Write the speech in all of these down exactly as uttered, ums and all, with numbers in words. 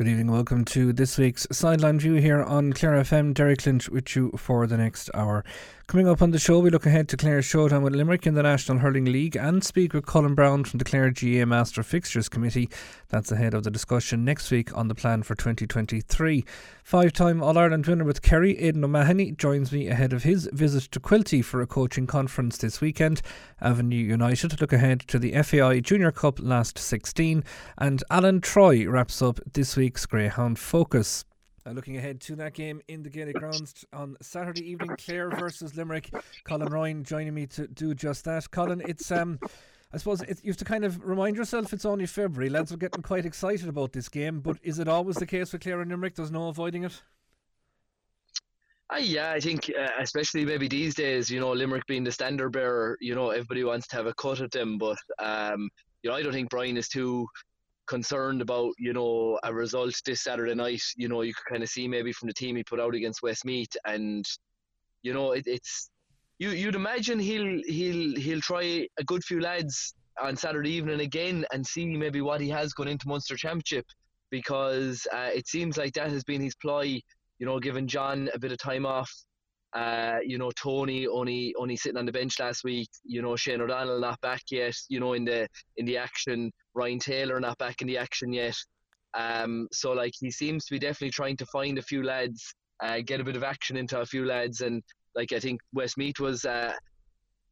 Good evening, welcome to this week's Sideline View here on Clare F M. Derek Lynch with you for the next hour. Coming up on the show, we look ahead to Clare's showdown with Limerick in the National Hurling League and speak with Colin Brown from the Clare G A Master Fixtures Committee. That's ahead of the discussion next week on the plan for twenty twenty-three. Five-time All-Ireland winner with Kerry, Aidan O'Mahony, joins me ahead of his visit to Quilty for a coaching conference this weekend. Avenue United look ahead to the F A I Junior Cup last sixteen, and Alan Troy wraps up this week's Greyhound Focus. Uh, looking ahead to that game in the Gaelic grounds on Saturday evening, Clare versus Limerick. Colin Ryan joining me to do just that. Colin, it's um, I suppose it's, you have to kind of remind yourself it's only February. Lads are getting quite excited about this game, but is it always the case with Clare and Limerick? There's no avoiding it. Uh, yeah, I think uh, especially maybe these days, you know, Limerick being the standard bearer, you know, everybody wants to have a cut at them, but um, you know, I don't think Brian is too concerned about, you know, a result this Saturday night. You know, you could kind of see maybe from the team he put out against Westmeath, and you know, it, it's you you'd imagine he'll he'll he'll try a good few lads on Saturday evening again and see maybe what he has going into Munster Championship, because uh, it seems like that has been his ploy. You know, giving John a bit of time off. Uh, you know, Tony only only sitting on the bench last week. You know, Shane O'Donnell not back yet. You know, in the in the action, Ryan Taylor not back in the action yet. Um, so like he seems to be definitely trying to find a few lads, uh, get a bit of action into a few lads, and like I think Westmeath was uh,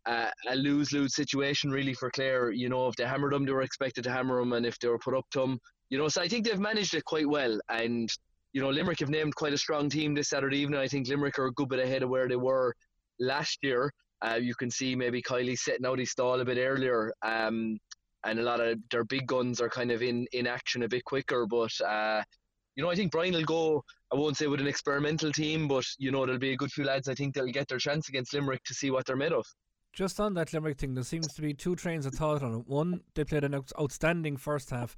uh, a lose-lose situation really for Clare. You know, if they hammered them, they were expected to hammer them, and if they were put up to them, you know. So I think they've managed it quite well, and you know, Limerick have named quite a strong team this Saturday evening. I think Limerick are a good bit ahead of where they were last year. Uh, you can see maybe Kylie setting out his stall a bit earlier, um, and a lot of their big guns are kind of in, in action a bit quicker. But, uh, you know, I think Brian will go, I won't say with an experimental team, but, you know, there'll be a good few lads. I think they'll get their chance against Limerick to see what they're made of. Just on that Limerick thing, there seems to be two trains of thought on it. One, they played an outstanding first half,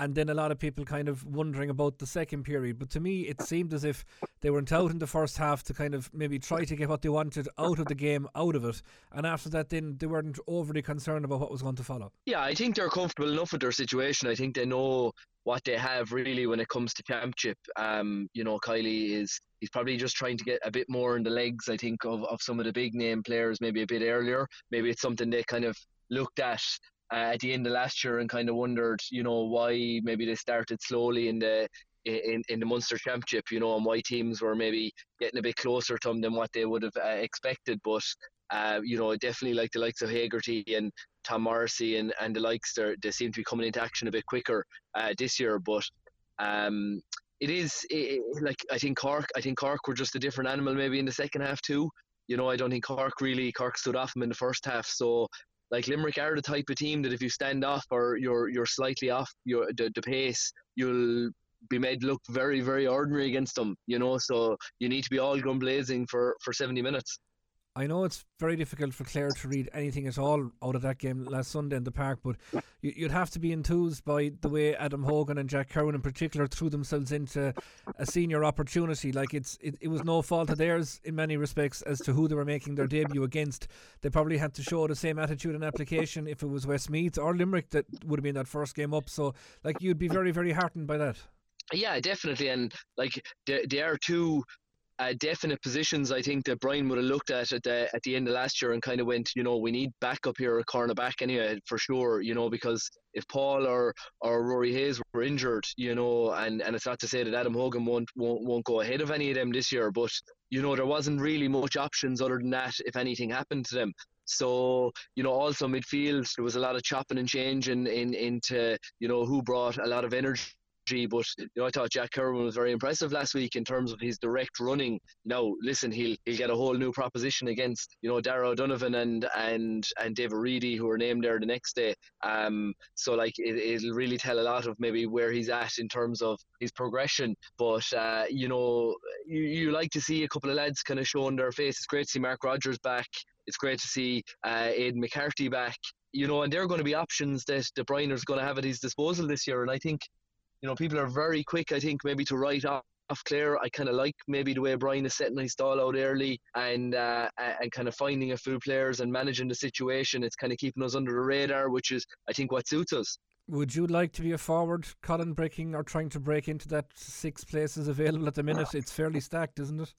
and then a lot of people kind of wondering about the second period. But to me, it seemed as if they went out in the first half to kind of maybe try to get what they wanted out of the game, out of it. And after that, then they weren't overly concerned about what was going to follow. Yeah, I think they're comfortable enough with their situation. I think they know what they have really when it comes to championship. Um, you know, Kylie is he's probably just trying to get a bit more in the legs, I think, of, of some of the big name players maybe a bit earlier. Maybe it's something they kind of looked at Uh, at the end of last year and kind of wondered, you know, why maybe they started slowly in the in, in the Munster Championship, you know, and why teams were maybe getting a bit closer to them than what they would have uh, expected. But, uh, you know, definitely like the likes of Hagerty and Tom Morrissey and, and the likes, they seem to be coming into action a bit quicker uh, this year. But um, it is, it, like, I think Cork, I think Cork were just a different animal maybe in the second half too. You know, I don't think Cork really, Cork stood off them in the first half. So, like Limerick are the type of team that if you stand off or you're you're slightly off your the, the pace, you'll be made look very, very ordinary against them, you know. So you need to be all gun blazing for, for seventy minutes. I know it's very difficult for Clare to read anything at all out of that game last Sunday in the park, but you'd have to be enthused by the way Adam Hogan and Jack Kerwin in particular threw themselves into a senior opportunity. Like it's it, it was no fault of theirs in many respects as to who they were making their debut against. They probably had to show the same attitude and application if it was Westmeath or Limerick that would have been that first game up. So like you'd be very, very heartened by that. Yeah, definitely. And like they, they are two Uh, definite positions I think that Brian would have looked at at the, at the end of last year and kind of went, you know, we need backup here, a cornerback anyway for sure, you know, because if Paul or, or Rory Hayes were injured, you know, and, and it's not to say that Adam Hogan won't, won't won't go ahead of any of them this year, but you know there wasn't really much options other than that if anything happened to them. So, you know, also midfield there was a lot of chopping and changing in, in, into, you know, who brought a lot of energy. But you know, I thought Jack Kerwin was very impressive last week in terms of his direct running. Now, listen, he'll he'll get a whole new proposition against, you know, Darragh O'Donovan and and and David Reedy, who are named there the next day. Um, so like it, it'll really tell a lot of maybe where he's at in terms of his progression. But uh, you know, you, you like to see a couple of lads kind of showing their face. It's great to see Mark Rogers back. It's great to see uh, Aidan McCarthy back. You know, and they're going to be options that the Briner's going to have at his disposal this year. And I think, you know, people are very quick, I think, maybe to write off, off Clare. I kind of like maybe the way Brian is setting his stall out early and uh, and kind of finding a few players and managing the situation. It's kind of keeping us under the radar, which is, I think, what suits us. Would you like to be a forward, Colin, breaking or trying to break into that six places available at the minute? It's fairly stacked, isn't it?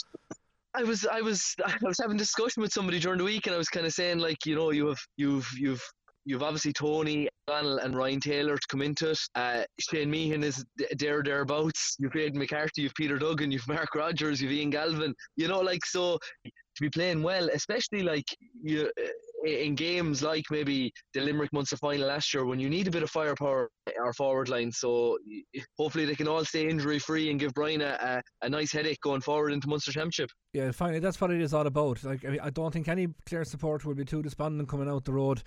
I was, I was, I was having a discussion with somebody during the week, and I was kind of saying, like, you know, you have, you've, you've, you've obviously Tony, Donald, and Ryan Taylor to come into it. Uh, Shane Meehan is there, thereabouts. You've Aidan McCarthy, you've Peter Duggan, you've Mark Rogers, you've Ian Galvin. You know, like, so to be playing well, especially like you. In games like maybe the Limerick Munster final last year, when you need a bit of firepower our forward line, so hopefully they can all stay injury free and give Brian a, a, a nice headache going forward into Munster Championship. Yeah, finally, that's what it is all about. Like, I mean, I don't think any Clare supporter would be too despondent coming out the road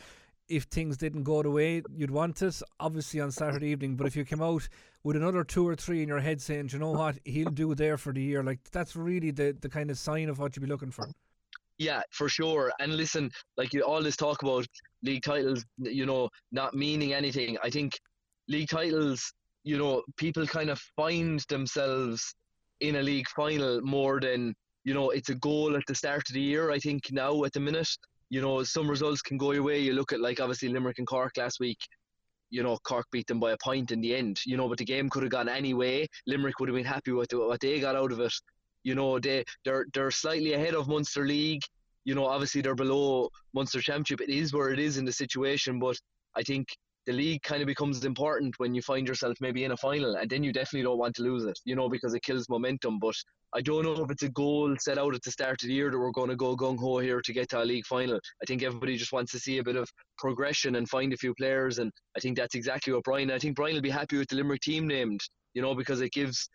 if things didn't go the way you'd want it, obviously on Saturday evening. But if you came out with another two or three in your head saying, you know what, he'll do there for the year, like that's really the, the kind of sign of what you'd be looking for. Yeah, for sure. And listen, like you all this talk about league titles, you know, not meaning anything. I think league titles, you know, people kind of find themselves in a league final more than, you know, it's a goal at the start of the year. I think now at the minute, you know, some results can go your way. You look at like obviously Limerick and Cork last week. You know, Cork beat them by a point in the end, you know, but the game could have gone any way. Limerick would have been happy with what they got out of it. You know, they, they're they're slightly ahead of Munster League. You know, obviously they're below Munster Championship. It is where it is in the situation, but I think the league kind of becomes important when you find yourself maybe in a final, and then you definitely don't want to lose it, you know, because it kills momentum. But I don't know if it's a goal set out at the start of the year that we're going to go gung-ho here to get to a league final. I think everybody just wants to see a bit of progression and find a few players, and I think that's exactly what Brian, I think Brian will be happy with the Limerick team named, you know, because it gives...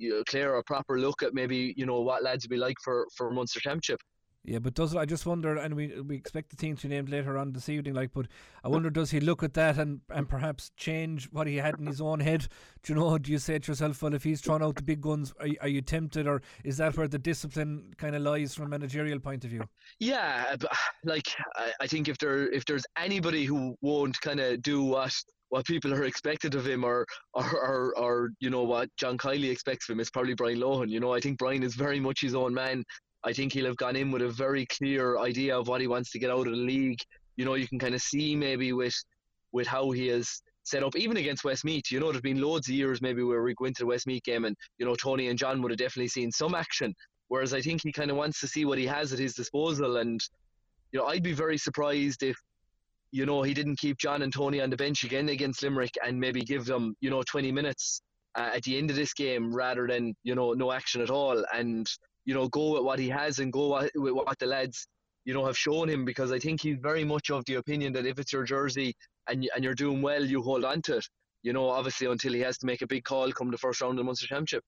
You know, Clare a proper look at maybe, you know, what lads would be like for, for Munster Championship. Yeah, but does it, I just wonder, and we we expect the team to be named later on this evening, like, but I wonder, does he look at that and, and perhaps change what he had in his own head? Do you know, do you say to yourself, well, if he's throwing out the big guns, are, are you tempted, or is that where the discipline kind of lies from a managerial point of view? Yeah, like, I, I think if there if there's anybody who won't kind of do what what people are expected of him, or, or or or you know what John Kylie expects of him, is probably Brian Lohan. You know, I think Brian is very much his own man. I think he'll have gone in with a very clear idea of what he wants to get out of the league. You know, you can kind of see maybe with with how he has set up, even against Westmeath. You know, there's been loads of years maybe where we go into the Westmeath game and, you know, Tony and John would have definitely seen some action. Whereas I think he kind of wants to see what he has at his disposal. And, you know, I'd be very surprised if, you know, he didn't keep John and Tony on the bench again against Limerick and maybe give them, you know, twenty minutes uh, at the end of this game rather than, you know, no action at all. And, you know, go with what he has and go with what the lads, you know, have shown him, because I think he's very much of the opinion that if it's your jersey and, and you're doing well, you hold on to it, you know, obviously until he has to make a big call come the first round of the Munster Championship.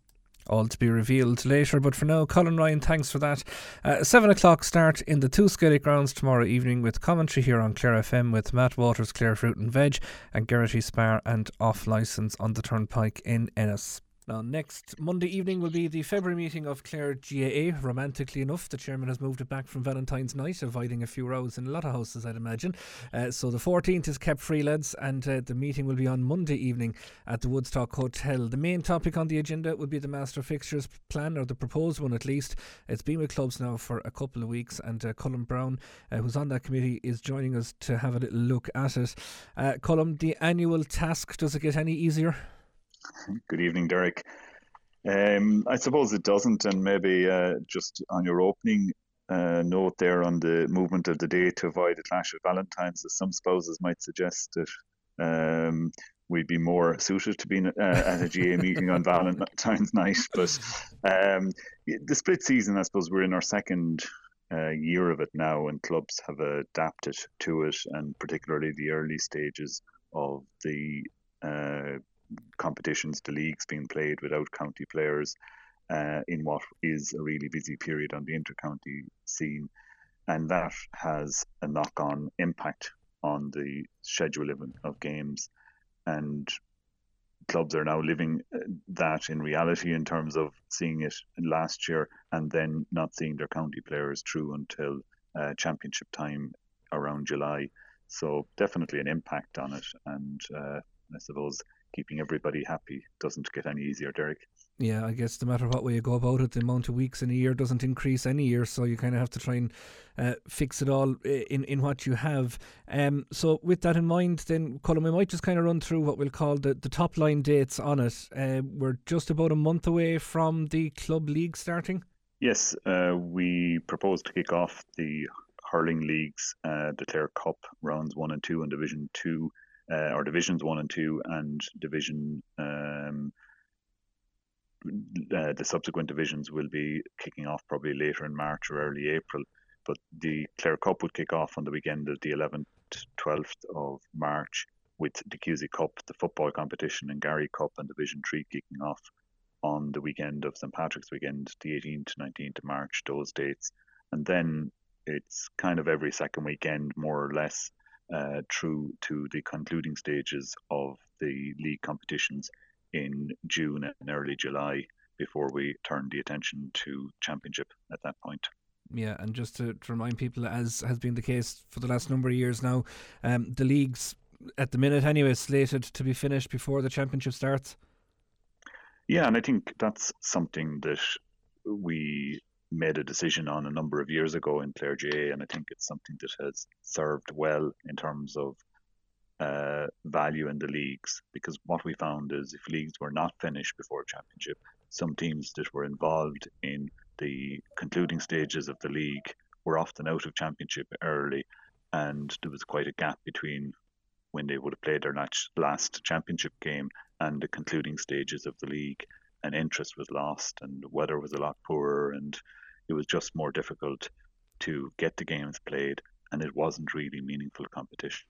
All to be revealed later, but for now, Colin Ryan, thanks for that. Uh, seven o'clock start in the two Gaelic grounds tomorrow evening with commentary here on Clare F M with Matt Waters, Clare Fruit and Veg, and Garrity Spar and Off Licence on the Turnpike in Ennis. Now, next Monday evening will be the February meeting of Clare G A A. Romantically enough, the chairman has moved it back from Valentine's night, avoiding a few rows in a lot of houses, I'd imagine. Uh, so the fourteenth is kept free, lads, and uh, the meeting will be on Monday evening at the Woodstock Hotel. The main topic on the agenda would be the Master Fixtures plan, or the proposed one at least. It's been with clubs now for a couple of weeks, and uh, Colin Brown, uh, who's on that committee, is joining us to have a little look at it. Uh, Colin, the annual task, does it get any easier? Good evening, Derek. Um, I suppose it doesn't, and maybe uh, just on your opening uh, note there on the movement of the day to avoid a clash of Valentine's, as some spouses might suggest that um, we'd be more suited to being uh, at a G A meeting on Valentine's night. But um, the split season, I suppose we're in our second uh, year of it now, and clubs have adapted to it, and particularly the early stages of the uh, competitions, the leagues being played without county players uh, in what is a really busy period on the inter-county scene, and that has a knock-on impact on the schedule of games, and clubs are now living that in reality in terms of seeing it last year and then not seeing their county players through until uh, championship time around July. So definitely an impact on it, and uh, I suppose keeping everybody happy doesn't get any easier, Derek. Yeah, I guess no matter what way you go about it, the amount of weeks in a year doesn't increase any year, so you kind of have to try and uh, fix it all in, in what you have. Um, so with that in mind then, Colin, we might just kind of run through what we'll call the, the top line dates on it. Uh, we're just about a month away from the club league starting. Yes, uh, we propose to kick off the hurling leagues, uh, the Clare Cup rounds one and two and Division two, uh, or Divisions one and two and Division... Um, Uh, the subsequent divisions will be kicking off probably later in March or early April, but the Clare Cup would kick off on the weekend of the eleventh to twelfth of March, with the Cusey Cup, the football competition, and Garry Cup and Division three kicking off on the weekend of Saint Patrick's weekend, the eighteenth to nineteenth of March, those dates. And then it's kind of every second weekend, more or less, uh, through to the concluding stages of the league competitions in June and early July, before we turn the attention to championship at that point. Yeah, and just to, to remind people, as has been the case for the last number of years now, um, the league's at the minute anyway slated to be finished before the championship starts. Yeah, and I think that's something that we made a decision on a number of years ago in Clare G A, and I think it's something that has served well in terms of Uh, value in the leagues, because what we found is if leagues were not finished before championship, some teams that were involved in the concluding stages of the league were often out of championship early, and there was quite a gap between when they would have played their last championship game and the concluding stages of the league, and interest was lost and the weather was a lot poorer and it was just more difficult to get the games played, and it wasn't really meaningful competition.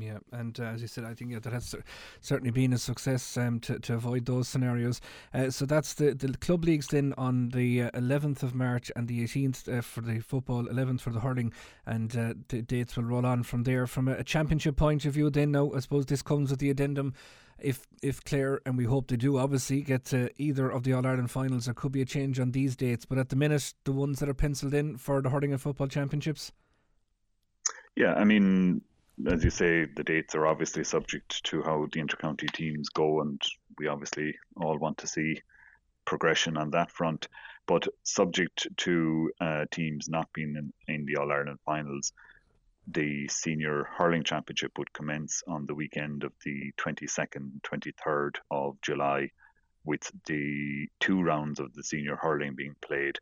Yeah, and uh, as you said, I think yeah, that has certainly been a success um, to, to avoid those scenarios. Uh, so that's the, the club leagues then on the uh, eleventh of March and the eighteenth uh, for the football, eleventh for the hurling, and uh, the dates will roll on from there. From a, a championship point of view then, now I suppose this comes with the addendum, if if Clare, and we hope they do obviously, get to either of the All-Ireland finals, there could be a change on these dates, but at the minute the ones that are penciled in for the hurling and football championships? Yeah, I mean... as you say, the dates are obviously subject to how the inter-county teams go, and we obviously all want to see progression on that front. But subject to uh, teams not being in, in the All-Ireland finals, the Senior Hurling Championship would commence on the weekend of the twenty-second, twenty-third of July, with the two rounds of the Senior Hurling being played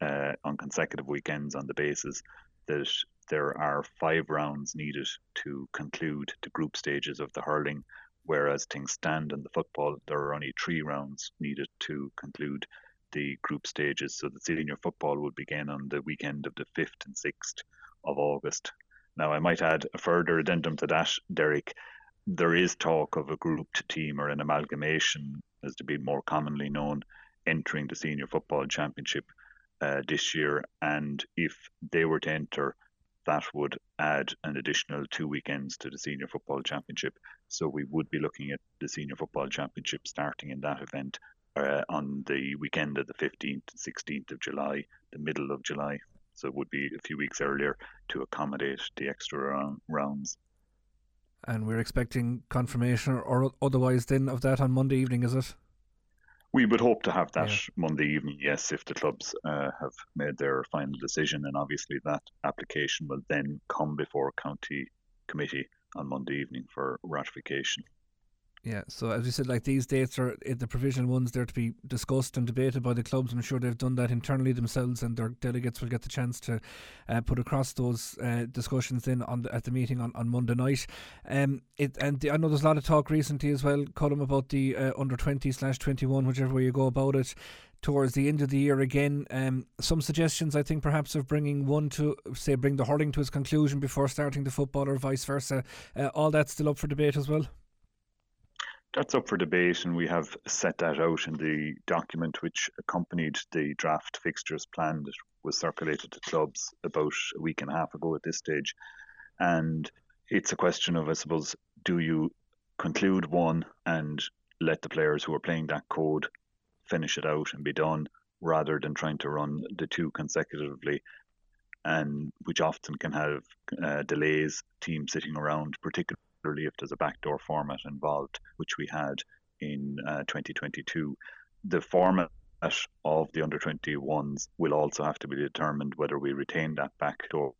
uh, on consecutive weekends on the basis that there are five rounds needed to conclude the group stages of the hurling, whereas things stand in the football, there are only three rounds needed to conclude the group stages. So the senior football would begin on the weekend of the fifth and sixth of August. Now, I might add a further addendum to that, Derek. There is talk of a grouped team or an amalgamation, as to be more commonly known, entering the Senior Football Championship uh, this year. And if they were to enter, that would add an additional two weekends to the Senior Football Championship. So we would be looking at the Senior Football Championship starting in that event uh, on the weekend of the fifteenth and sixteenth of July, the middle of July. So it would be a few weeks earlier to accommodate the extra round, rounds. And we're expecting confirmation or otherwise then of that on Monday evening, is it? We would hope to have that yeah. Monday evening, yes, if the clubs uh, have made their final decision. And obviously that application will then come before county committee on Monday evening for ratification. Yeah, so as you said, like these dates are the provisional ones, they're to be discussed and debated by the clubs. I'm sure they've done that internally themselves, and their delegates will get the chance to uh, put across those uh, discussions then on the, at the meeting on, on Monday night. Um, it and the, I know there's a lot of talk recently as well, Colin, about the uh, under twenty slash twenty-one, whichever way you go about it, towards the end of the year again. Um, some suggestions, I think, perhaps of bringing one to, say, bring the hurling to its conclusion before starting the football, or vice versa. Uh, all that's still up for debate as well? That's up for debate, and we have set that out in the document which accompanied the draft fixtures plan that was circulated to clubs about a week and a half ago at this stage. And it's a question of, I suppose, do you conclude one and let the players who are playing that code finish it out and be done, rather than trying to run the two consecutively, and which often can have uh, delays, teams sitting around, particularly particularly if there's a backdoor format involved, which we had in uh, twenty twenty-two. The format of the under twenty-ones will also have to be determined whether we retain that backdoor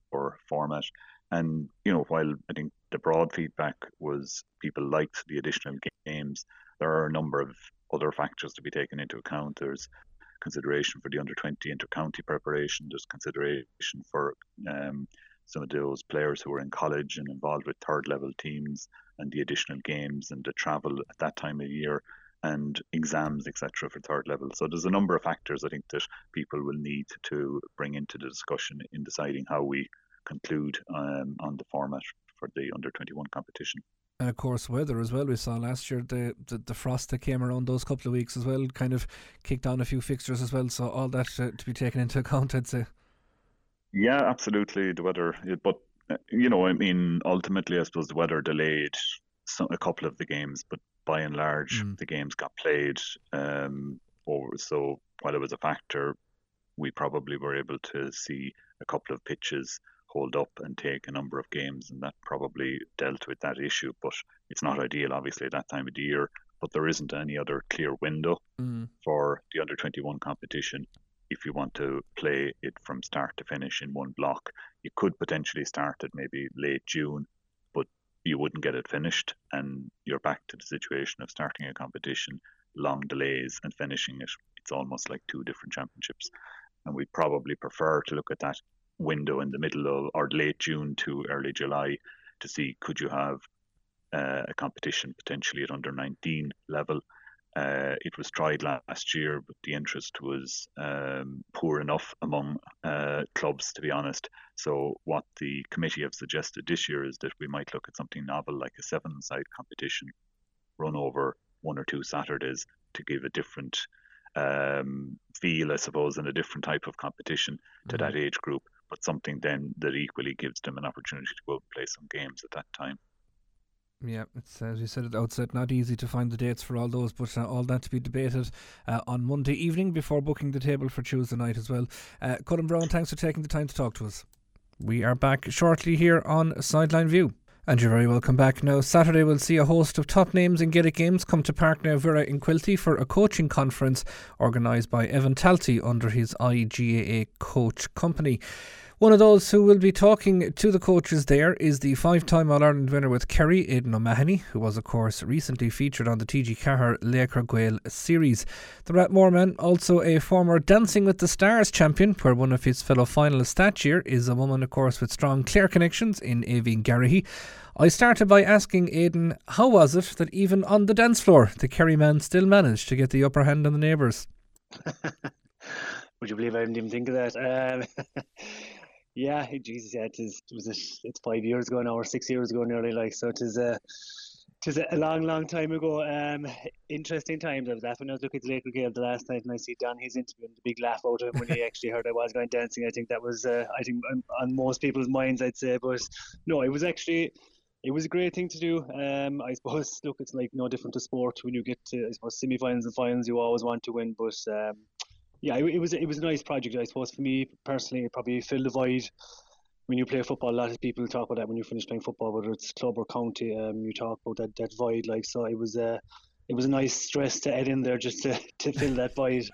format. And, you know, while I think the broad feedback was people liked the additional games, there are a number of other factors to be taken into account. There's consideration for the under twenty inter-county preparation. There's consideration for um, some of those players who are in college and involved with third-level teams, and the additional games and the travel at that time of year, and exams, et cetera, for third level. So there's a number of factors, I think, that people will need to bring into the discussion in deciding how we conclude um, on the format for the under twenty-one competition. And of course, weather as well. We saw last year the, the, the frost that came around those couple of weeks as well kind of kicked down a few fixtures as well. So all that uh, to be taken into account, I'd say. Yeah, absolutely. The weather. But, you know, I mean, ultimately, I suppose the weather delayed some, a couple of the games, but by and large, mm. the games got played. Um, over, so while it was a factor, we probably were able to see a couple of pitches hold up and take a number of games, and that probably dealt with that issue. But it's not ideal, obviously, at that time of the year, but there isn't any other clear window mm. for the under twenty-one competition. If you want to play it from start to finish in one block, you could potentially start at maybe late June, but you wouldn't get it finished, and you're back to the situation of starting a competition, long delays, and finishing it. It's almost like two different championships, and we'd probably prefer to look at that window in the middle of, or late June to early July, to see could you have uh, a competition potentially at under nineteen level. Uh, it was tried last year, but the interest was um, poor enough among uh, clubs, to be honest. So what the committee have suggested this year is that we might look at something novel like a seven-side competition run over one or two Saturdays to give a different um, feel, I suppose, and a different type of competition to mm-hmm. that age group, but something then that equally gives them an opportunity to go out and play some games at that time. Yeah, it's, as you said at the outset, not easy to find the dates for all those, but uh, all that to be debated uh, on Monday evening before booking the table for Tuesday night as well. Uh, Colin Brown, thanks for taking the time to talk to us. We are back shortly here on Sideline View. And you're very welcome back now. Saturday we'll see a host of top names in Gaelic games come to Parc Neau Vera in Quilty for a coaching conference organised by Evan Talty under his I G A A Coach company. One of those who will be talking to the coaches there is the five-time All-Ireland winner with Kerry, Aidan O'Mahony, who was, of course, recently featured on the T G Cahir Laochra Gael series. The Rathmore, also a former Dancing with the Stars champion, where one of his fellow finalists that year is a woman, of course, with strong Clare connections in Éimeenne Garrahy. I started by asking Aidan, how was it that even on the dance floor, the Kerry man still managed to get the upper hand on the neighbours? Would you believe I didn't even think of that? Um... Yeah, Jesus, yeah, it is, it was a, it's five years ago now, or six years ago nearly, like, so it is a, it is a long, long time ago. Um, interesting times. I was laughing when I was looking at the Laochra Gael the last night, and I see Don his interview, and the big laugh out of him when he actually heard I was going dancing. I think that was, uh, I think, um, on most people's minds, I'd say, but no, it was actually, it was a great thing to do. Um, I suppose, look, it's like no different to sport. When you get to, I suppose, semi-finals and finals, you always want to win, but... Um, Yeah, it, it was it was a nice project, I suppose. For me personally, it probably filled the void. When you play football, a lot of people talk about that when you finish playing football, whether it's club or county. Um, you talk about that, that void, like, so. It was a uh, it was a nice stress to add in there just to, to fill that void.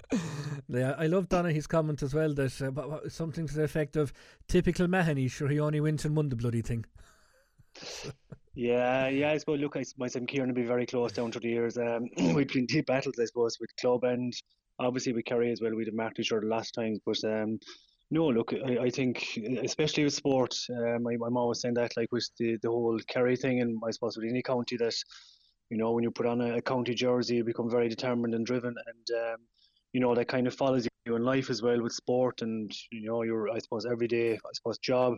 Yeah, I love Donaghy's comment as well that uh, something to the effect of typical Mahoney, sure he only wins and won the bloody thing. Yeah, yeah, I suppose. Look, I, myself and Ciarán will be very close down through the years. Um, we've been deep battles, I suppose, with club and. Obviously, with Kerry as well, we'd have marked each other last time. But um, no, look, I, I think, especially with sport, um, I, I'm always saying that, like with the, the whole Kerry thing, and I suppose with any county, that, you know, when you put on a, a county jersey, you become very determined and driven. And, um, you know, that kind of follows you in life as well with sport and, you know, your, I suppose, everyday, I suppose, job.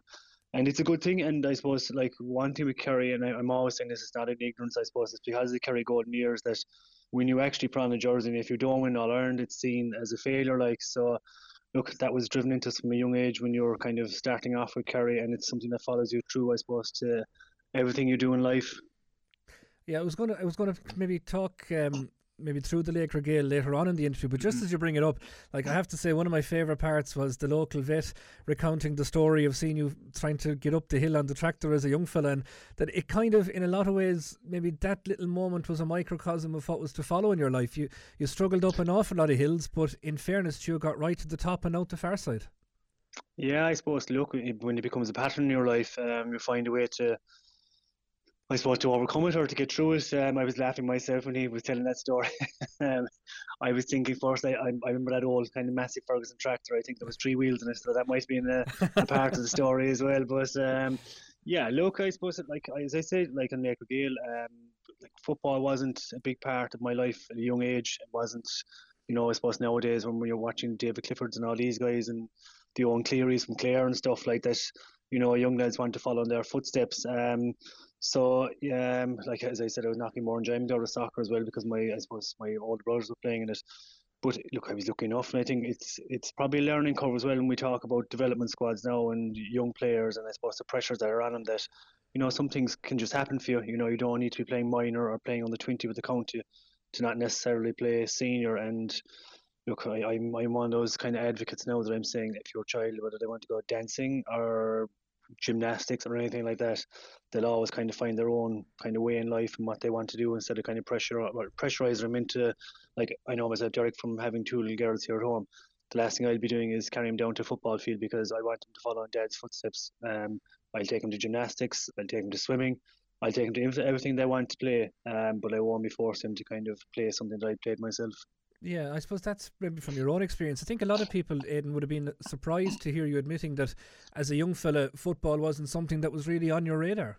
And it's a good thing. And I suppose, like, one thing with Kerry, and I, I'm always saying this, it's not in ignorance, I suppose, it's because of the Kerry golden years that, when you actually put on a jersey, and if you don't win All-Ireland, it's seen as a failure. Like, so, look, that was driven into us from a young age when you're kind of starting off with Kerry, and it's something that follows you through, I suppose, to everything you do in life. Yeah, I was going to, I was going to maybe talk um, maybe through the Laochra Gael later on in the interview, but just mm-hmm. as you bring it up, like, I have to say one of my favourite parts was the local vet recounting the story of seeing you trying to get up the hill on the tractor as a young fella, and that it kind of, in a lot of ways, maybe that little moment was a microcosm of what was to follow in your life. You you struggled up an awful lot of hills, but in fairness you got right to the top and out the far side. Yeah, I suppose, look, when it becomes a pattern in your life, um, you find a way to, I suppose, to overcome it or to get through it. Um, I was laughing myself when he was telling that story. um, I was thinking first, I, I I remember that old kind of massive Ferguson tractor. I think there was three wheels in it, so that might be in a, a part of the story as well. But um, yeah, look, I suppose, that, like as I said, like in Laochra Gael, um, like football wasn't a big part of my life at a young age. It wasn't, you know, I suppose nowadays when you're watching David Clifford's and all these guys and the Owen Clearys from Clare and stuff like that, you know, young lads want to follow in their footsteps. Um, So, um, like as I said, I was knocking more enjoyment out of soccer as well because my, I suppose, my older brothers were playing in it. But look, I was lucky enough, and I think it's it's probably a learning curve as well when we talk about development squads now and young players, and I suppose the pressures that are on them that, you know, some things can just happen for you. You know, you don't need to be playing minor or playing on the twenty with the county to not necessarily play senior. And look, I, I'm, I'm one of those kind of advocates now that I'm saying if your child, whether they want to go dancing or gymnastics or anything like that, they'll always kind of find their own kind of way in life and what they want to do instead of kind of pressure or pressurize them into, like I know myself, Derek, from having two little girls here at home, the last thing I'll be doing is carry them down to a football field because I want them to follow in dad's footsteps. um I'll take them to gymnastics, I'll take them to swimming, I'll take them to everything they want to play, um but I won't be forcing them to kind of play something that I played myself. Yeah, I suppose that's maybe from your own experience. I think a lot of people, Aidan, would have been surprised to hear you admitting that as a young fella, football wasn't something that was really on your radar.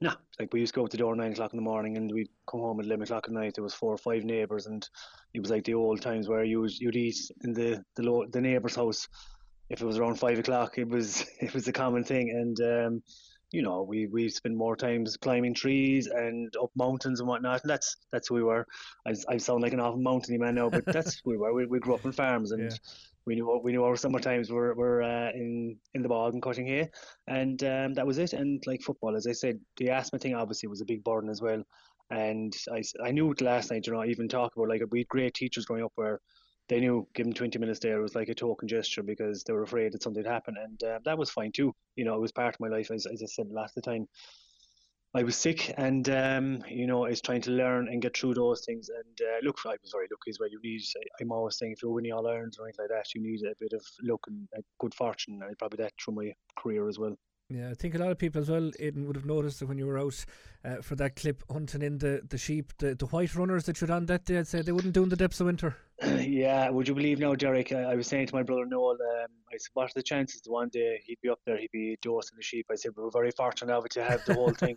No, like we used to go out the door at nine o'clock in the morning and we'd come home at eleven o'clock at night. There was four or five neighbours and it was like the old times where you, you'd eat in the the, low, the neighbour's house. If it was around five o'clock, it was it was a common thing. And, um, you know, we we spend more times climbing trees and up mountains and whatnot. And that's that's who we were. I, I sound like an awful mountainy man now, but that's who we were. We, we grew up on farms, and yeah. we knew we knew our summer times were were uh, in in the bog and cutting hay, and um, that was it. And like football, as I said, the asthma thing obviously was a big burden as well. And I I knew it last night. You know, I even talk about like we had great teachers growing up where they knew give them twenty minutes there was like a token gesture because they were afraid that something would happen, and uh, that was fine too. You know, it was part of my life. As, as I said last time, I was sick, and um, you know, I was trying to learn and get through those things. And uh, look, I was very lucky as well. You need, I, I'm always saying, if you're winning All-Irelands or anything like that, you need a bit of luck and a good fortune, and probably that through my career as well. Yeah, I think a lot of people as well, Aidan, would have noticed that when you were out uh, for that clip hunting in the, the sheep, the, the white runners that you'd on that day, I'd say they wouldn't do in the depths of winter. Yeah, would you believe now, Derek? I, I was saying to my brother Noel, um, I said, what are the chances that one day he'd be up there, he'd be dosing the sheep? I said, we're very fortunate now to have the whole thing.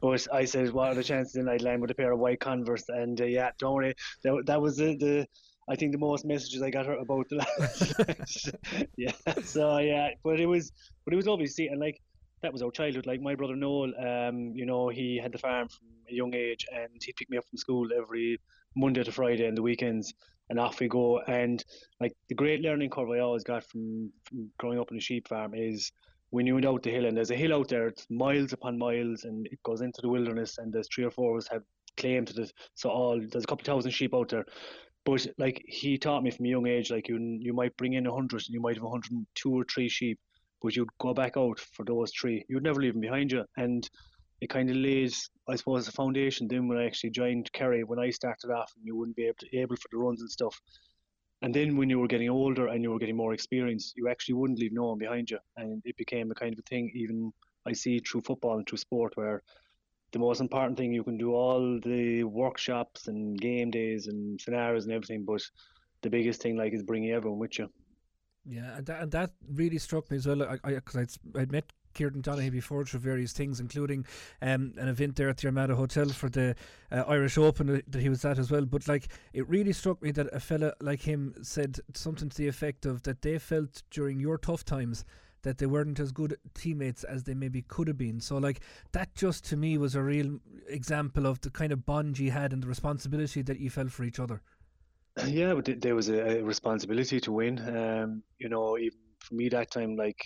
But I said, what are the chances that I'd land with a pair of white Converse? And uh, yeah, don't worry, that, that was the... the I think the most messages I got her about the last. yeah, so yeah, but it was, but it was lovely to see, and like that was our childhood. Like my brother Noel, um, you know, he had the farm from a young age, and he'd pick me up from school every Monday to Friday and the weekends, and off we go. And like the great learning curve I always got from, from growing up on a sheep farm is when you went out the hill, and there's a hill out there, it's miles upon miles, and it goes into the wilderness, and there's three or four of us have claim to the, so all there's a couple of thousand sheep out there. But like he taught me from a young age, like you you might bring in a hundred and you might have a hundred and two or three sheep, but you'd go back out for those three. You'd never leave them behind you. And it kind of lays, I suppose, the foundation. Then when I actually joined Kerry, when I started off, and you wouldn't be able, to, able for the runs and stuff. And then when you were getting older and you were getting more experience, you actually wouldn't leave no one behind you. And it became a kind of a thing, even I see through football and through sport, where the most important thing, you can do all the workshops and game days and scenarios and everything, but the biggest thing like is bringing everyone with you. Yeah, and that, and that really struck me as well, because I, I, I'd, I'd met Ciarán Donaghy before through various things, including um, an event there at the Armada Hotel for the uh, Irish Open that he was at as well. But like, it really struck me that a fella like him said something to the effect of that they felt during your tough times that they weren't as good teammates as they maybe could have been. So like that just to me was a real example of the kind of bond you had and the responsibility that you felt for each other. Yeah, but there was a responsibility to win. Um, you know, even for me that time, like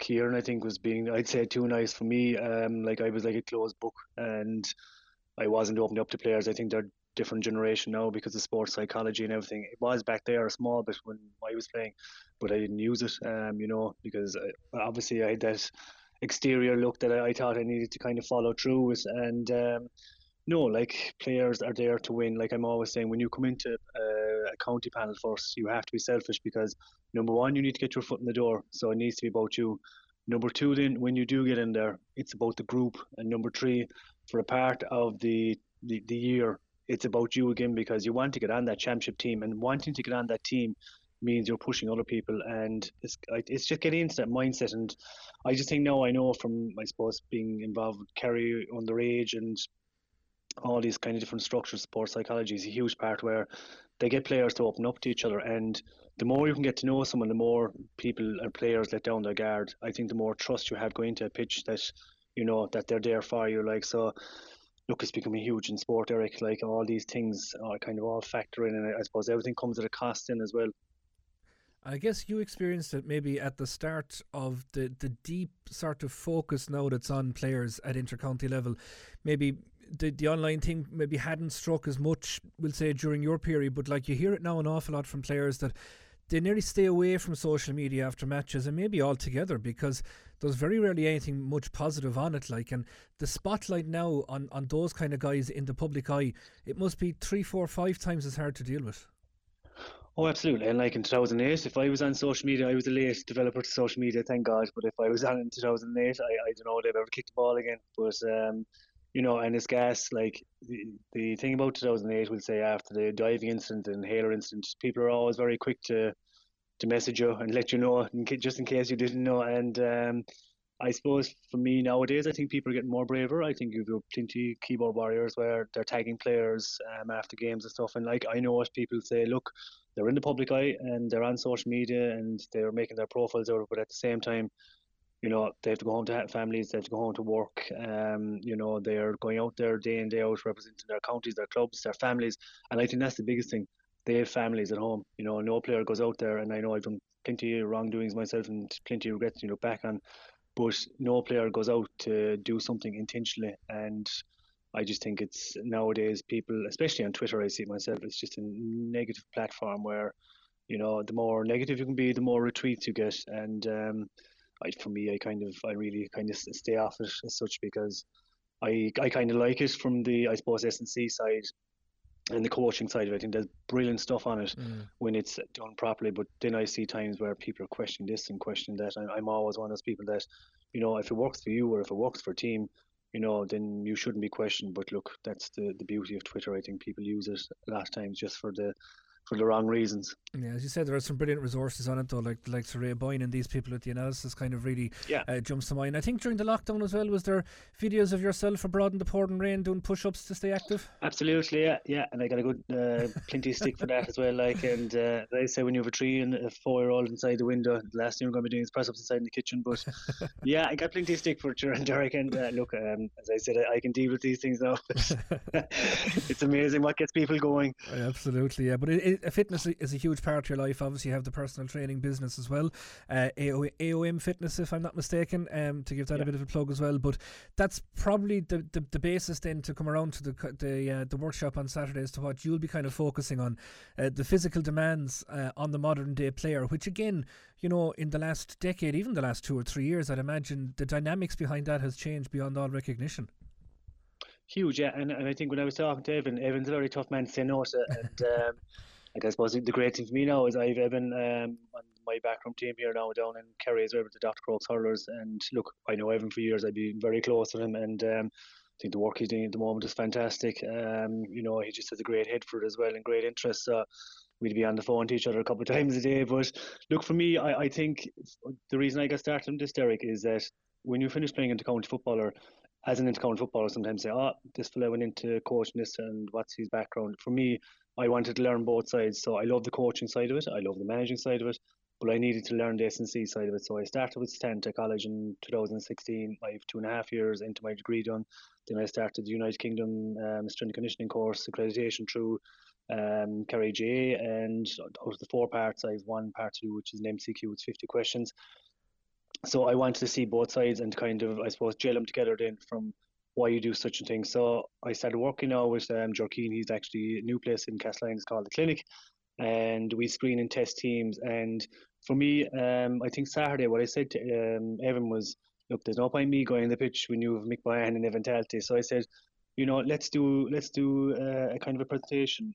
Ciarán, I think was being, I'd say too nice for me. Um, like I was like a closed book and I wasn't opening up to players. I think they're different generation now because of sports psychology and everything. It was back there a small bit when I was playing, but I didn't use it, um, you know, because I, obviously I had that exterior look that I, I thought I needed to kind of follow through with. And um, no, like, players are there to win. Like I'm always saying, when you come into uh, a county panel first, you have to be selfish because, number one, you need to get your foot in the door. So it needs to be about you. Number two, then, when you do get in there, it's about the group. And number three, for a part of the, the, the year, it's about you again because you want to get on that championship team. And wanting to get on that team means you're pushing other people. And it's it's just getting into that mindset. And I just think now I know from, I suppose, being involved with Kerry underage and all these kind of different structures, sports psychology is a huge part where they get players to open up to each other. And the more you can get to know someone, the more people and players let down their guard. I think the more trust you have going to a pitch that, you know, that they're there for you. Like, so, look, it's becoming huge in sport, Eric. Like, all these things are kind of all factor in, and I suppose everything comes at a cost in as well. I guess you experienced it maybe at the start of the, the deep sort of focus now that's on players at intercounty level. Maybe the, the online thing maybe hadn't struck as much, we'll say, during your period, but like you hear it now an awful lot from players that they nearly stay away from social media after matches and maybe altogether because there's very rarely anything much positive on it. Like, and the spotlight now on, on those kind of guys in the public eye, it must be three, four, five times as hard to deal with. Oh, absolutely. And like in two thousand eight, if I was on social media, I was a late developer to social media, thank God. But if I was on in two thousand eight, I, I don't know if I've ever kicked the ball again. But, um, you know, and it's gas. Like, the, the thing about two thousand eight, we'll say, after the diving incident and Haler incident, people are always very quick to to message you and let you know, in ca- just in case you didn't know. And um, I suppose for me nowadays, I think people are getting more braver. I think you've got plenty of keyboard warriors where they're tagging players um, after games and stuff. And, like, I know what people say, look, they're in the public eye and they're on social media and they're making their profiles out of it, but at the same time, you know, they have to go home to have families, they have to go home to work. Um, you know, they're going out there day in, day out, representing their counties, their clubs, their families. And I think that's the biggest thing. They have families at home. You know, no player goes out there, and I know I've done plenty of wrongdoings myself and plenty of regrets to look back on, but no player goes out to do something intentionally. And I just think it's nowadays people, especially on Twitter, I see it myself, it's just a negative platform where, you know, the more negative you can be, the more retweets you get. And um, I, for me, I kind of, I really kind of stay off it as such because I I kind of like it from the, I suppose, S and C side and the coaching side of it. I think there's brilliant stuff on it mm. when it's done properly. But then I see times where people are questioning this and questioning that. And I'm always one of those people that, you know, if it works for you or if it works for a team, you know, then you shouldn't be questioned. But look, that's the, the beauty of Twitter. I think people use it a lot of times just for the for the wrong reasons. Yeah, as you said, there are some brilliant resources on it though, like like Ray Boyne and these people at the analysis kind of really yeah. uh, jumps to mind. I think during the lockdown as well, was there videos of yourself abroad in the pouring rain doing push-ups to stay active? Absolutely, yeah, yeah, and I got a good uh, plenty of stick for that as well. Like, and uh, they say when you have a three and a four-year-old inside the window, the last thing we're going to be doing is press-ups inside in the kitchen. But yeah, I got plenty of stick for it, and Derek. And uh, look, um, as I said, I, I can deal with these things now. It's amazing what gets people going. Yeah, absolutely, yeah, but it, it fitness is a huge part of your life. Obviously you have the personal training business as well, uh, A O M Fitness, if I'm not mistaken, um, to give that yeah. a bit of a plug as well. But that's probably the, the, the basis then to come around to the the, uh, the workshop on Saturday as to what you'll be kind of focusing on, uh, the physical demands uh, on the modern day player, which again, you know, in the last decade, even the last two or three years, I'd imagine the dynamics behind that has changed beyond all recognition. Huge, yeah. And, and I think when I was talking to Evan, Evan's a very tough man to say no to, and um, like I suppose the great thing for me now is I've Evan um, on my backroom team here now down in Kerry as well with the Doctor Crokes Hurlers. And look, I know Evan for years. I've been very close to him, and um, I think the work he's doing at the moment is fantastic. Um, you know, he just has a great head for it as well and great interest. So we'd be on the phone to each other a couple of times a day. But look, for me, I, I think the reason I got started on this, Derek, is that when you finish playing inter-county footballer, as an inter-county footballer, sometimes say, oh, this fella went into coaching this and what's his background. For me, I wanted to learn both sides. So I love the coaching side of it. I love the managing side of it. But I needed to learn the S and C side of it. So I started with Stanta College in two thousand sixteen. I have two and a half years into my degree done. Then I started the United Kingdom um, strength and conditioning course, accreditation through um, Kerry G A. And out of the four parts, I have one part to do, which is an M C Q with fifty questions. So I wanted to see both sides and kind of, I suppose, gel them together then from why you do such a thing. So I started working now with um, Jorkeen. He's actually a new place in Castleline. It's called The Clinic. And we screen and test teams. And for me, um, I think Saturday, what I said to um, Evan was, look, there's no point me going on the pitch. We knew of Mick Bryan and Evan Talty. So I said, you know, let's do let's do uh, a kind of a presentation,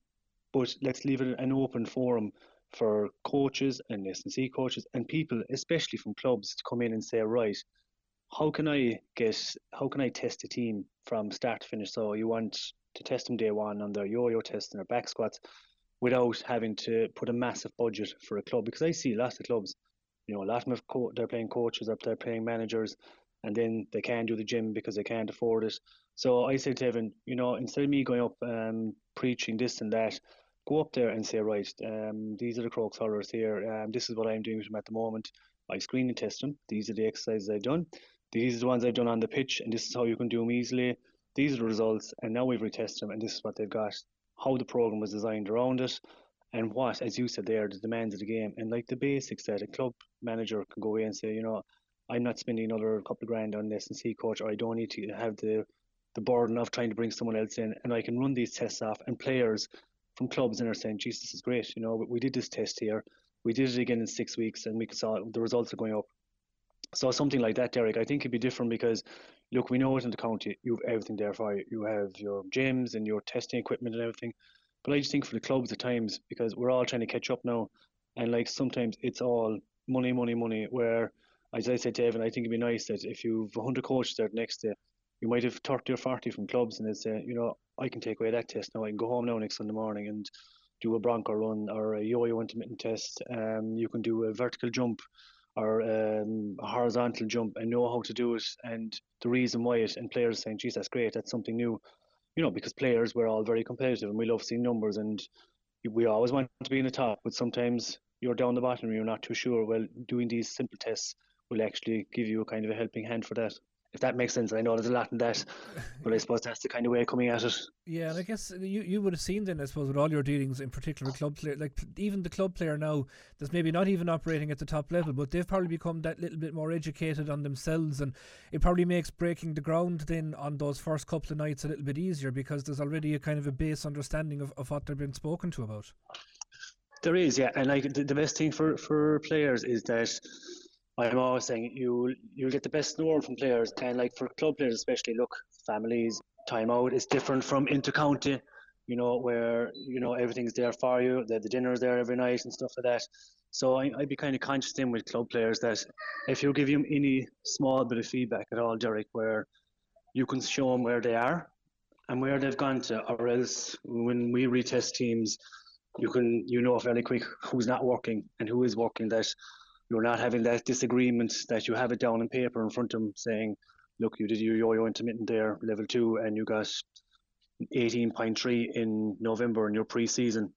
but let's leave it an open forum for coaches and S and C coaches and people, especially from clubs, to come in and say, right, how can I get, how can I test a team from start to finish? So you want to test them day one on their yo-yo test and their back squats without having to put a massive budget for a club. Because I see lots of clubs, you know, a lot of them co- they're playing coaches, up they're playing managers, and then they can't do the gym because they can't afford it. So I said to Evan, you know, instead of me going up um, preaching this and that, go up there and say, right, um, these are the Croke hurlers here. Um, this is what I'm doing with them at the moment. I screen and test them. These are the exercises I've done. These are the ones I've done on the pitch, and this is how you can do them easily. These are the results, and now we've retested them, and this is what they've got, how the programme was designed around it, and what, as you said there, the demands of the game. And like the basics that a club manager can go away and say, you know, I'm not spending another couple of grand on this S and C coach, or I don't need to have the, the burden of trying to bring someone else in, and I can run these tests off, and players from clubs and are saying, geez, this is great, you know, we did this test here, we did it again in six weeks, and we saw the results are going up. So something like that, Derek, I think it'd be different because, look, we know it in the county, you have everything there for you. You have your gyms and your testing equipment and everything. But I just think for the clubs at times, because we're all trying to catch up now, and like sometimes it's all money, money, money, where, as I said to Evan, I think it'd be nice that if you've one hundred coaches there the next day, you might have thirty or forty from clubs, and they say, you know, I can take away that test now. I can go home now next Sunday morning and do a bronco run or a yo-yo intermittent test. Um, you can do a vertical jump or um, a horizontal jump and know how to do it and the reason why it. And players saying, geez, that's great. That's something new. You know, because players, we're all very competitive and we love seeing numbers and we always want to be in the top. But sometimes you're down the bottom and you're not too sure. Well, doing these simple tests will actually give you a kind of a helping hand for that. If that makes sense. I know there's a lot in that, but I suppose that's the kind of way of coming at it. Yeah, and I guess you, you would have seen then, I suppose, with all your dealings, in particular with club player, like even the club player now that's maybe not even operating at the top level, but they've probably become that little bit more educated on themselves, and it probably makes breaking the ground then on those first couple of nights a little bit easier because there's already a kind of a base understanding of, of what they've been spoken to about. There is, yeah, and like the, the best thing for, for players is that I'm always saying you you'll get the best in the world from players, and like for club players especially, look, families, time out is different from inter-county, you know, where you know everything's there for you, that the dinner's there every night and stuff like that. So I, I'd be kind of conscious then with club players that if you give them any small bit of feedback at all, Derek, where you can show them where they are and where they've gone to, or else when we retest teams, you can you know fairly quick who's not working and who is working, that you're not having that disagreement that you have it down on paper in front of them saying, look, you did your yo-yo intermittent there, level two, and you got eighteen point three in November in your pre-season.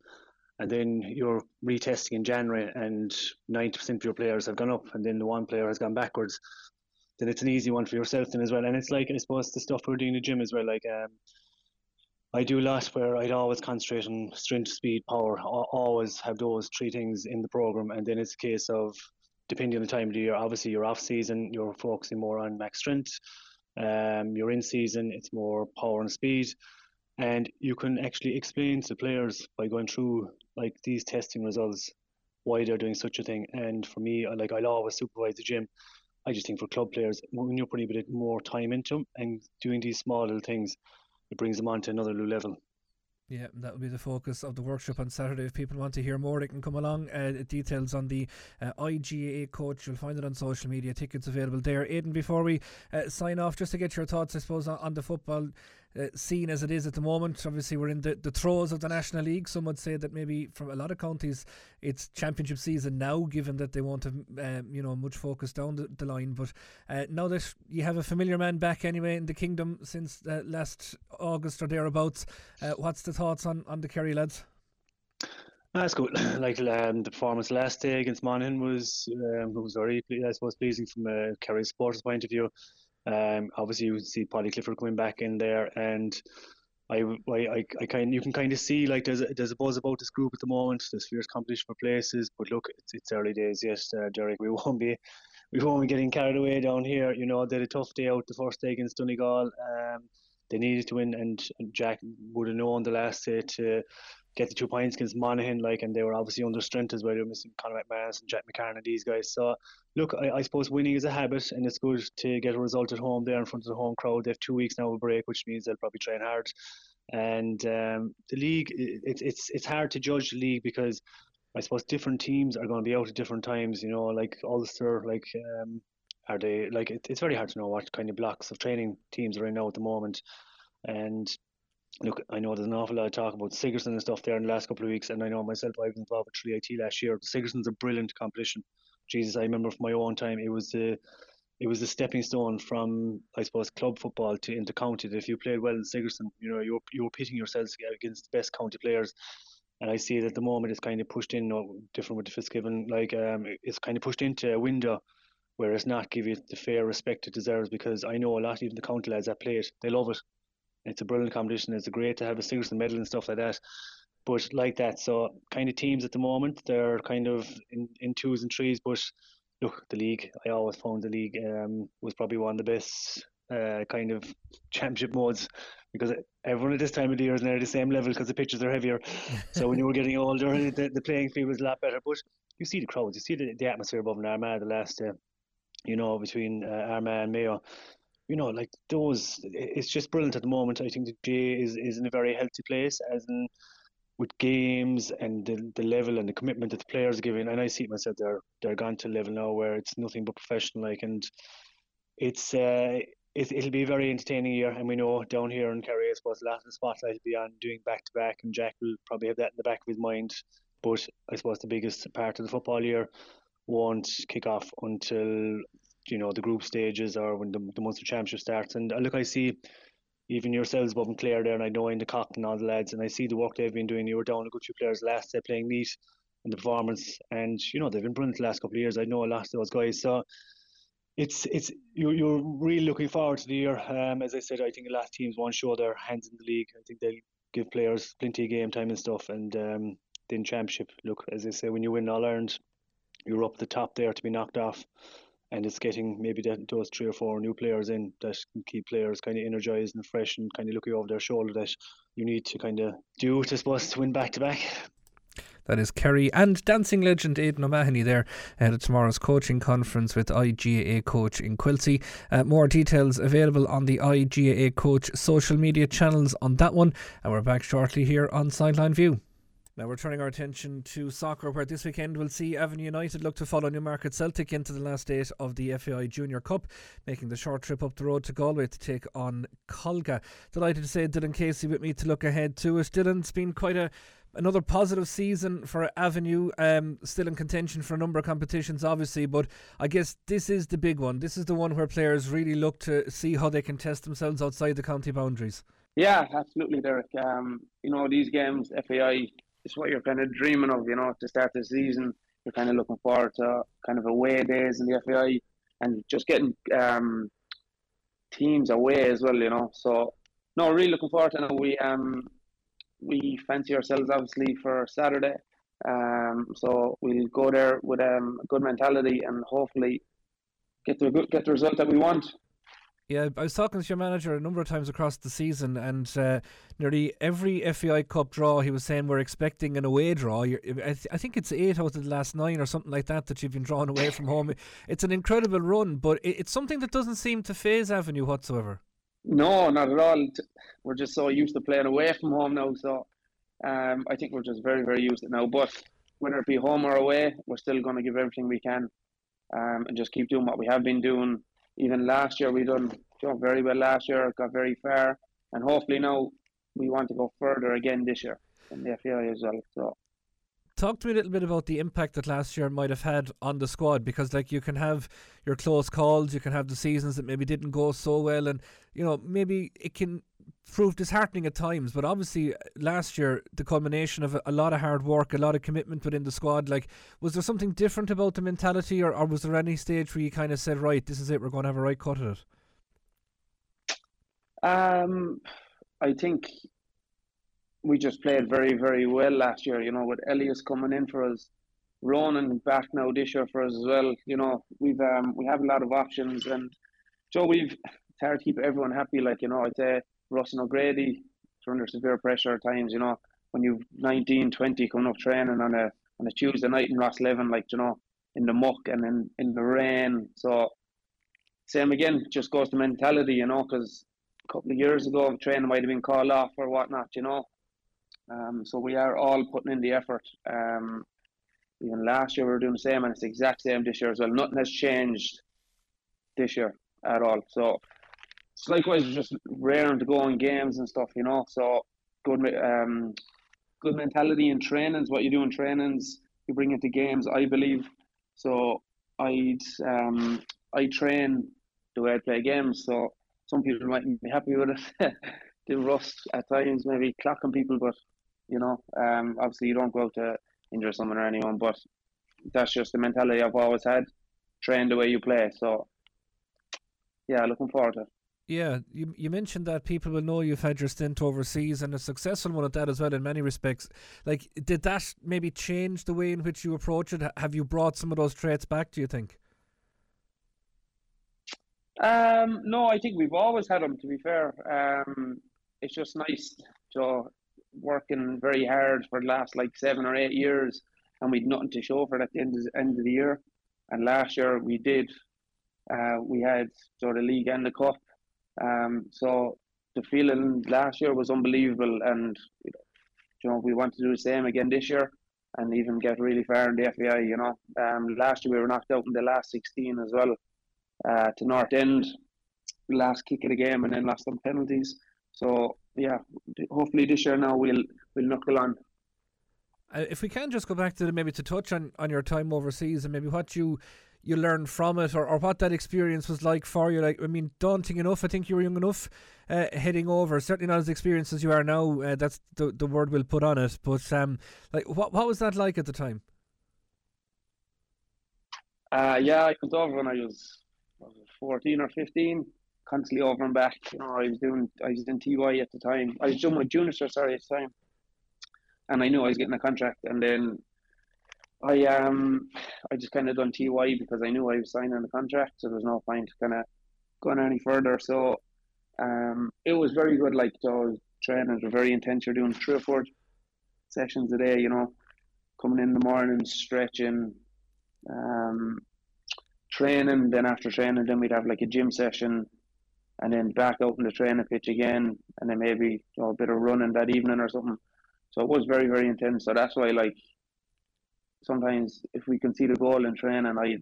And then you're retesting in January and ninety percent of your players have gone up and then the one player has gone backwards. Then it's an easy one for yourself then as well. And it's like, I suppose, the stuff we're doing in the gym as well. Like um, I do a lot where I'd always concentrate on strength, speed, power. I always have those three things in the programme. And then it's a case of, depending on the time of the year, obviously your off season, you're focusing more on max strength. Um, your in season, it's more power and speed, and you can actually explain to players by going through like these testing results why they're doing such a thing. And for me, like I'll always supervise the gym. I just think for club players, when you're putting a bit more time into them and doing these small little things, it brings them on to another new level. Yeah, that will be the focus of the workshop on Saturday. If people want to hear more, they can come along. Uh, details on the uh, I G A A Coach, you'll find it on social media. Tickets available there. Aidan, before we uh, sign off, just to get your thoughts, I suppose, on, on the football uh, scene as it is at the moment. Obviously, we're in the, the throes of the National League. Some would say that maybe from a lot of counties, it's championship season now, given that they won't have um, you know, much focus down the, the line. But uh, now that you have a familiar man back anyway in the kingdom since uh, last August or thereabouts, uh, what's the thoughts on, on the Kerry lads? That's good. Like um, the performance last day against Monaghan was um, was very, I suppose, pleasing from a Kerry supporters' point of view. Um, obviously, you see Paddy Clifford coming back in there, and I, I, I, I kind you can kind of see like there's a, there's a buzz about this group at the moment. There's fierce competition for places, but look, it's, it's early days. Yes, uh, Derek, we won't be we won't be getting carried away down here. You know, they had a tough day out the first day against Donegal. Um, they needed to win, and Jack would have known the last day to get the two points against Monaghan, like, and they were obviously under strength as well. They were missing Conor McMahon and Jack McCarron and these guys. So, look, I, I suppose winning is a habit, and it's good to get a result at home there in front of the home crowd. They have two weeks now of a break, which means they'll probably train hard. And um, the league, it, it's it's hard to judge the league because I suppose different teams are going to be out at different times. You know, like Ulster, like um, are they like? It, it's very hard to know what kind of blocks of training teams are in now at the moment, and. Look, I know there's an awful lot of talk about Sigerson and stuff there in the last couple of weeks, and I know myself, I was involved with three I T last year. Sigerson's a brilliant competition. Jesus, I remember from my own time, it was the it was the stepping stone from, I suppose, club football to into county. If you played well in Sigerson, you know, you're you're pitting yourselves against the best county players. And I see that at the moment it's kind of pushed in, no different with the Fitzgibbon, like um, it's kind of pushed into a window where it's not give it the fair respect it deserves, because I know a lot, even the county lads that play it, they love it. It's a brilliant competition. It's great to have a Sigerson medal and stuff like that. But like that, so kind of teams at the moment, they're kind of in, in twos and threes. But look, the league, I always found the league um, was probably one of the best uh, kind of championship modes, because everyone at this time of the year is near the same level because the pitches are heavier. So when you were getting older, the, the playing field was a lot better. But you see the crowds, you see the, the atmosphere above in Armagh the last, uh, you know, between uh, Armagh and Mayo. You know, like those, it's just brilliant at the moment. I think the G A A is, is in a very healthy place, as in with games and the, the level and the commitment that the players are giving. And I see it myself, they're they're gone to a level now where it's nothing but professional. Like, and it's uh, it, it'll be a very entertaining year. And we know down here in Kerry, I suppose, a lot of the spotlight will be on doing back to back, and Jack will probably have that in the back of his mind. But I suppose the biggest part of the football year won't kick off until, you know, the group stages or when the, the Munster Championship starts. And look, I see even yourselves above and Clare there, and I know in the Cock and all the lads, and I see the work they've been doing. You were down a good few players last day playing neat and the performance, and you know, they've been brilliant the last couple of years. I know a lot of those guys, so it's it's you're, you're really looking forward to the year. Um, as I said, I think a lot of teams won't show their hands in the league. I think they'll give players plenty of game time and stuff, and um, then Championship, look, as I say, when you win All-Ireland, you're up the top there to be knocked off. And it's getting maybe that, those three or four new players in that can keep players kind of energised and fresh and kind of looking over their shoulder that you need to kind of do, to suppose, to win back-to-back. That is Kerry and dancing legend Aidan O'Mahony there at uh, tomorrow's coaching conference with I G A A Coach in Quilty. Uh, more details available on the I G A A Coach social media channels on that one. And we're back shortly here on Sideline View. Now we're turning our attention to soccer, where this weekend we'll see Avenue United look to follow Newmarket Celtic into the last eight of the F A I Junior Cup, making the short trip up the road to Galway to take on Colga. Delighted to say Dylan Casey with me to look ahead to it. Dylan, it's been quite a another positive season for Avenue, um, still in contention for a number of competitions obviously, but I guess this is the big one. This is the one where players really look to see how they can test themselves outside the county boundaries. Yeah, absolutely, Derek. Um, you know, these games, F A I, it's what you're kind of dreaming of, you know, to start the season. You're kind of looking forward to kind of away days in the F A I and just getting um, teams away as well, you know. So, no, really looking forward to it. We, um, we fancy ourselves, obviously, for Saturday. Um, so we'll go there with um, a good mentality and hopefully get the, get the result that we want. Yeah, I was talking to your manager a number of times across the season, and uh, nearly every F A I Cup draw, he was saying we're expecting an away draw. You're, I, th- I think it's eight out of the last nine or something like that that you've been drawn away from home. It's an incredible run, but it, it's something that doesn't seem to faze Avenue whatsoever. No, not at all. We're just so used to playing away from home now, so um, I think we're just very, very used to it now. But whether it be home or away, we're still going to give everything we can um, and just keep doing what we have been doing. Even last year, we done you know, very well last year, got very far, and hopefully now we want to go further again this year in the F A I as well. So, talk to me a little bit about the impact that last year might have had on the squad, because like you can have your close calls, you can have the seasons that maybe didn't go so well, and you know maybe it can prove disheartening at times, but obviously last year the culmination of a lot of hard work, a lot of commitment within the squad. Like, was there something different about the mentality, or, or was there any stage where you kind of said, right, this is it, we're going to have a right cut at it? Um, I think we just played very, very well last year, you know, with Elias coming in for us running back now this year for us as well. You know, we've um, we have a lot of options, and so we've it's hard to keep everyone happy. Like, you know, I'd say Russ and O'Grady are under severe pressure at times. You know, when you've nineteen, twenty coming up training on a on a Tuesday night in Rosslevin, like, you know, in the muck and in in the rain. So same again, just goes to mentality. You know, because a couple of years ago, training might have been called off or whatnot. You know, um, so we are all putting in the effort. Um. Even last year we were doing the same, and it's the exact same this year as well. Nothing has changed this year at all. So it's likewise just raring to go on games and stuff, you know. So good, um, good mentality in trainings. What you do in trainings, you bring it to games, I believe. So I'd um I train the way I play games. So some people mightn't be happy with it. Do rust at times, maybe clocking people, but you know, um, obviously you don't go out to injure someone or anyone, but that's just the mentality I've always had. Train the way you play. So yeah, looking forward to it. Yeah, you you mentioned that people will know you've had your stint overseas, and a successful one at that as well in many respects. Like, did that maybe change the way in which you approach it? Have you brought some of those traits back, do you think? Um, no, I think we've always had them, to be fair. Um, it's just nice to working very hard for the last like seven or eight years, and we'd nothing to show for it at the end of the, end of the year. And last year we did. Uh, we had sort of the league and the cup. Um, so the feeling last year was unbelievable, and you know, you know, we want to do the same again this year, and even get really far in the F A I. You know, um, last year we were knocked out in the last sixteen as well, uh, to North End, last kick of the game, and then lost on penalties. So yeah, hopefully this year now we'll we'll knuckle on. Uh, if we can just go back to the, maybe to touch on, on your time overseas and maybe what you you learned from it, or, or what that experience was like for you. Like, I mean, daunting enough. I think you were young enough uh, heading over. Certainly not as experienced as you are now. Uh, that's the the word we'll put on it. But um, like, what what was that like at the time? Uh, yeah, I went over when I was, what was it, fourteen or fifteen. Constantly over and back, you know. I was doing, I was in T Y at the time. I was doing my junior, sorry, at the time, and I knew I was getting a contract. And then I um, I just kind of done T Y because I knew I was signing a contract, so there was no point kind of going any further. So um, it was very good. Like, those trainings were very intense. You're doing three or four sessions a day, you know, coming in the morning, stretching, um, training. Then after training, then we'd have like a gym session. And then back out in the training pitch again, and then maybe, you know, a bit of running that evening or something. So it was very, very intense. So that's why, like, sometimes if we concede a goal in training, I'd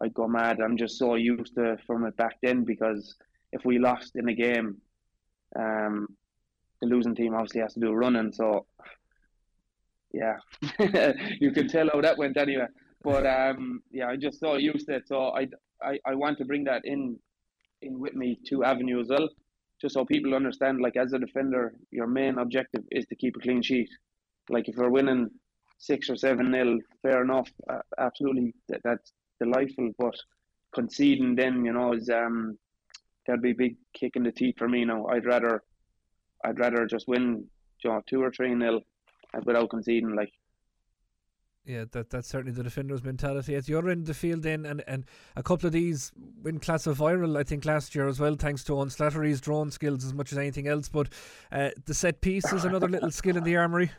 I'd go mad. I'm just so used to from it back then, because if we lost in a game, um, the losing team obviously has to do running. So yeah, you can tell how that went anyway. But um, yeah, I just so used to it. So I I I want to bring that in. In with me to Avenue as well, just so people understand, like, as a defender, your main objective is to keep a clean sheet. Like, if you're winning six or seven nil, fair enough, uh, absolutely, that, that's delightful. But conceding then, you know, is um that'd be a big kick in the teeth for me now. I'd rather, I'd rather just win, you know, two or three nil without conceding, like. Yeah, that that's certainly the defender's mentality at the other end of the field then, and, and a couple of these win class of viral, I think, last year as well, thanks to Owen Slattery's drone skills as much as anything else. But uh, the set piece is another little skill in the armoury.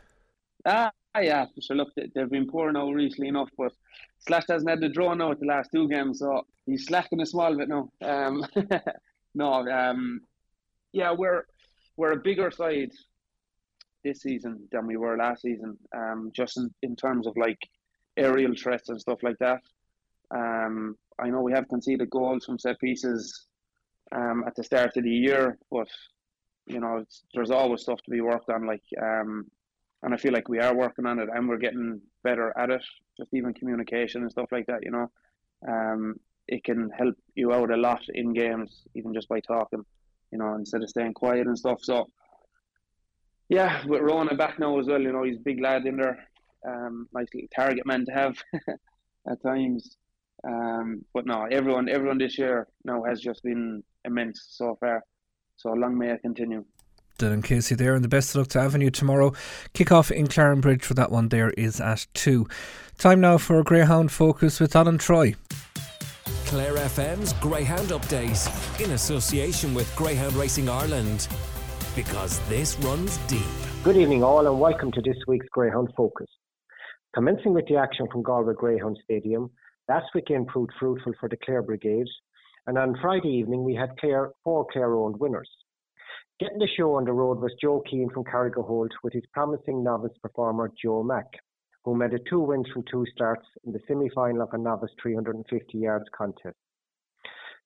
Ah, yeah, so look, they've been poor now recently enough, but Slash hasn't had the drone now at the last two games, so he's slacking a small bit now. Um, no, um, yeah, we're we're a bigger side this season than we were last season, um, just in, in terms of like aerial threats and stuff like that. Um, I know we have conceded goals from set pieces um, at the start of the year, but you know, it's, there's always stuff to be worked on. Like, um, and I feel like we are working on it, and we're getting better at it. Just even communication and stuff like that, you know, um, it can help you out a lot in games, even just by talking, you know, instead of staying quiet and stuff. So. Yeah, with Rona back now as well, you know, he's a big lad in there. Um, nice little target man to have at times. Um, but no, everyone everyone this year now has just been immense so far. So long may I continue. then in case you're there, and the best of luck to Avenue tomorrow. Kick-off in Clarenbridge for that one there is at two. Time now for Greyhound Focus with Alan Troy. Clare F M's Greyhound Update in association with Greyhound Racing Ireland, because this runs deep. Good evening all, and welcome to this week's Greyhound Focus. Commencing with the action from Galway Greyhound Stadium, last weekend proved fruitful for the Clare Brigade, and on Friday evening we had Clare, four Clare-owned winners. Getting the show on the road was Joe Keane from Carrigaholt with his promising novice performer Joe Mack, who made two wins from two starts in the semi-final of a novice three hundred fifty yards contest.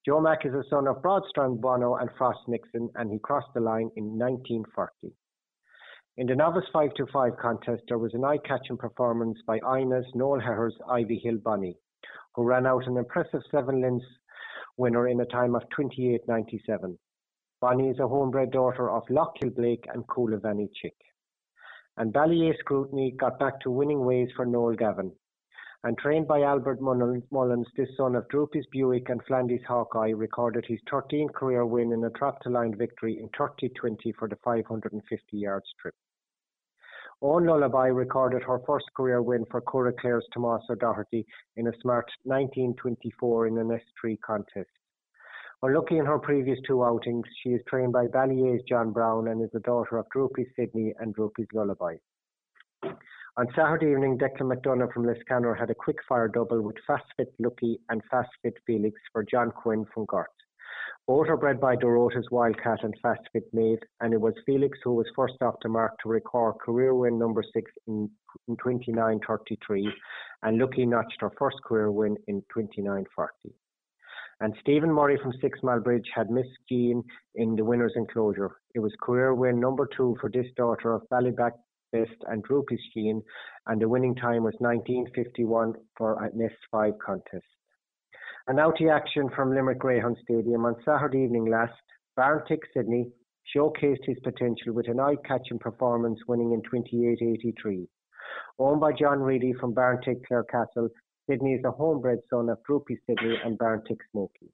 Joe Mack is the son of Broadstrand Bono and Frost Nixon, and he crossed the line in nineteen forty. In the novice five two five contest, there was an eye-catching performance by Ina's Noel Herr's Ivy Hill Bonnie, who ran out an impressive seven-lengths winner in a time of twenty-eight ninety-seven. Bonnie is a homebred daughter of Lockhill Blake and Coolivany Chick. And Ballier Scrutiny got back to winning ways for Noel Gavin. And trained by Albert Mullins, this son of Droopy's Buick and Flandy's Hawkeye recorded his thirteenth career win in a trap-to-line victory in thirty twenty for the five hundred fifty yard strip. Own Lullaby recorded her first career win for Curragh Tomás O'Doherty in a smart nineteen twenty-four in an S three contest. Unlucky in her previous two outings, she is trained by Ballier's John Brown and is the daughter of Droopy Sydney and Droopy's Lullaby. On Saturday evening, Declan McDonough from Liscannor had a quick-fire double with Fast Fit Lucky and Fast Fit Felix for John Quinn from Gort. Both are bred by Dorota's Wildcat and Fast Fit Maid, and it was Felix who was first off the mark to record career win number six in twenty-nine thirty-three, and Lucky notched her first career win in twenty-nine forty. And Stephen Murray from Six Mile Bridge had Miss Jean in the winner's enclosure. It was career win number two for this daughter of Ballyback Best and Droopy's Jean, and the winning time was nineteen fifty-one for an S five contest. And out to action from Limerick Greyhound Stadium on Saturday evening last, Barntick Sydney showcased his potential with an eye-catching performance winning in twenty-eight eighty-three. Owned by John Reedy from Barntick Clarecastle, Sydney is a homebred son of Droopy Sydney and Barntick Smokey.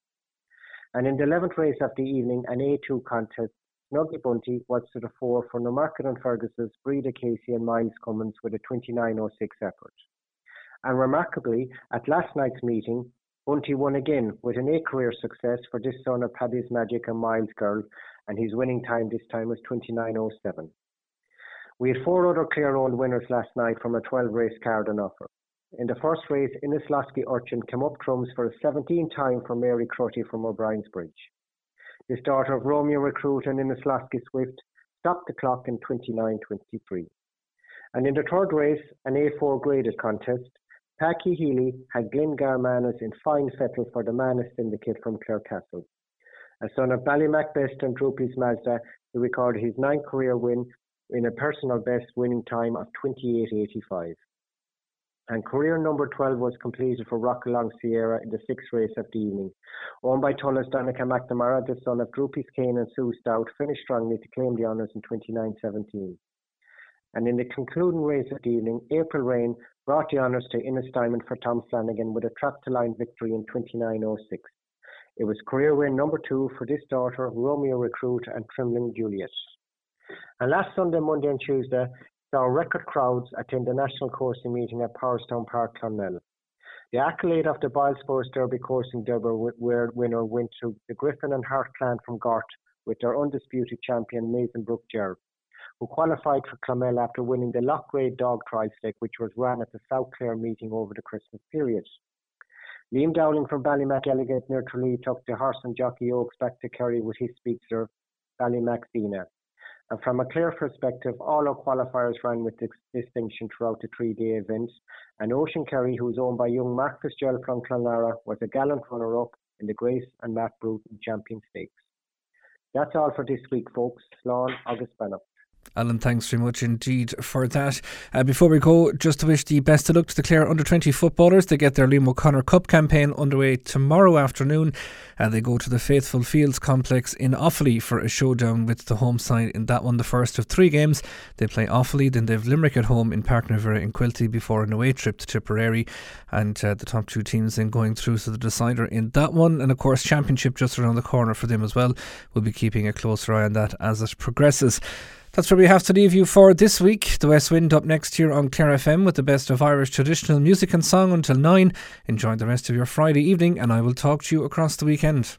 And in the eleventh race of the evening, an A two contest, Snuggy Bunty was to the fore for Newmarket and Fergus's Breda Casey and Miles Cummins with a twenty-nine oh six effort. And remarkably, at last night's meeting, Bunty won again with an eight-career success for this son of Paddy's Magic and Miles Girl, and his winning time this time was twenty-nine oh seven. We had four other Clare-owned winners last night from a twelve-race card on offer. In the first race, Inislasky Urchin came up trumps for a seventeenth time for Mary Crutty from O'Brien's Bridge. This daughter of Romeo Recruit and Inislasky Swift stopped the clock in twenty-nine twenty-three. And in the third race, an A four graded contest, Packy Healy had Glengar Manus in fine fettle for the Manus Syndicate from Clarecastle. A son of Ballymac Best and Droopy's Mazda, he recorded his ninth career win in a personal best winning time of twenty-eight eighty-five. And career number twelve was completed for Rockalong Sierra in the sixth race of the evening. Owned by Tulla's Donica McNamara, the son of Droopy's Kane and Sue Stout, finished strongly to claim the honours in twenty-nine seventeen. And in the concluding race of the evening, April Rain brought the honours to Innes Diamond for Tom Flanagan with a trap-to-line victory in twenty-nine oh six. It was career win number two for this daughter, Romeo Recruit and Trimling Juliet. And last Sunday, Monday and Tuesday saw record crowds attend the national coursing meeting at Powerstown Park, Clonmel. The accolade of the Boyle Sports Derby coursing Derby winner went to the Griffin and Hart clan from Gort with their undisputed champion, Mason Brooke Gerb, who qualified for Clonmel after winning the Lochgrade Dog Trial Stake, which was run at the South Clare meeting over the Christmas period. Liam Dowling from Ballymac Elegant near Tralee took the horse and jockey Oaks back to Kerry with his speedster, Ballymac Zena. And from a Clare perspective, all our qualifiers ran with distinction throughout the three-day event, and Ocean Kerry, who is owned by young Mark Fitzgerald from Clonlara, was a gallant runner-up in the Grace and Matt Bruton Champion Stakes. That's all for this week, folks. Slán agus Bannock. Alan, thanks very much indeed for that. Uh, before we go, just to wish the best of luck to the Clare under twenty footballers. They get their Liam O'Connor Cup campaign underway tomorrow afternoon, and they go to the Faithful Fields complex in Offaly for a showdown with the home side in that one, the first of three games. They play Offaly, then they've Limerick at home in Parknavera in Quilty before an away trip to Tipperary, and uh, the top two teams then going through to the decider in that one. And of course, Championship just around the corner for them as well. We'll be keeping a closer eye on that as it progresses. That's where we have to leave you for this week. The West Wind up next here on Clare F M with the best of Irish traditional music and song until nine. Enjoy the rest of your Friday evening, and I will talk to you across the weekend.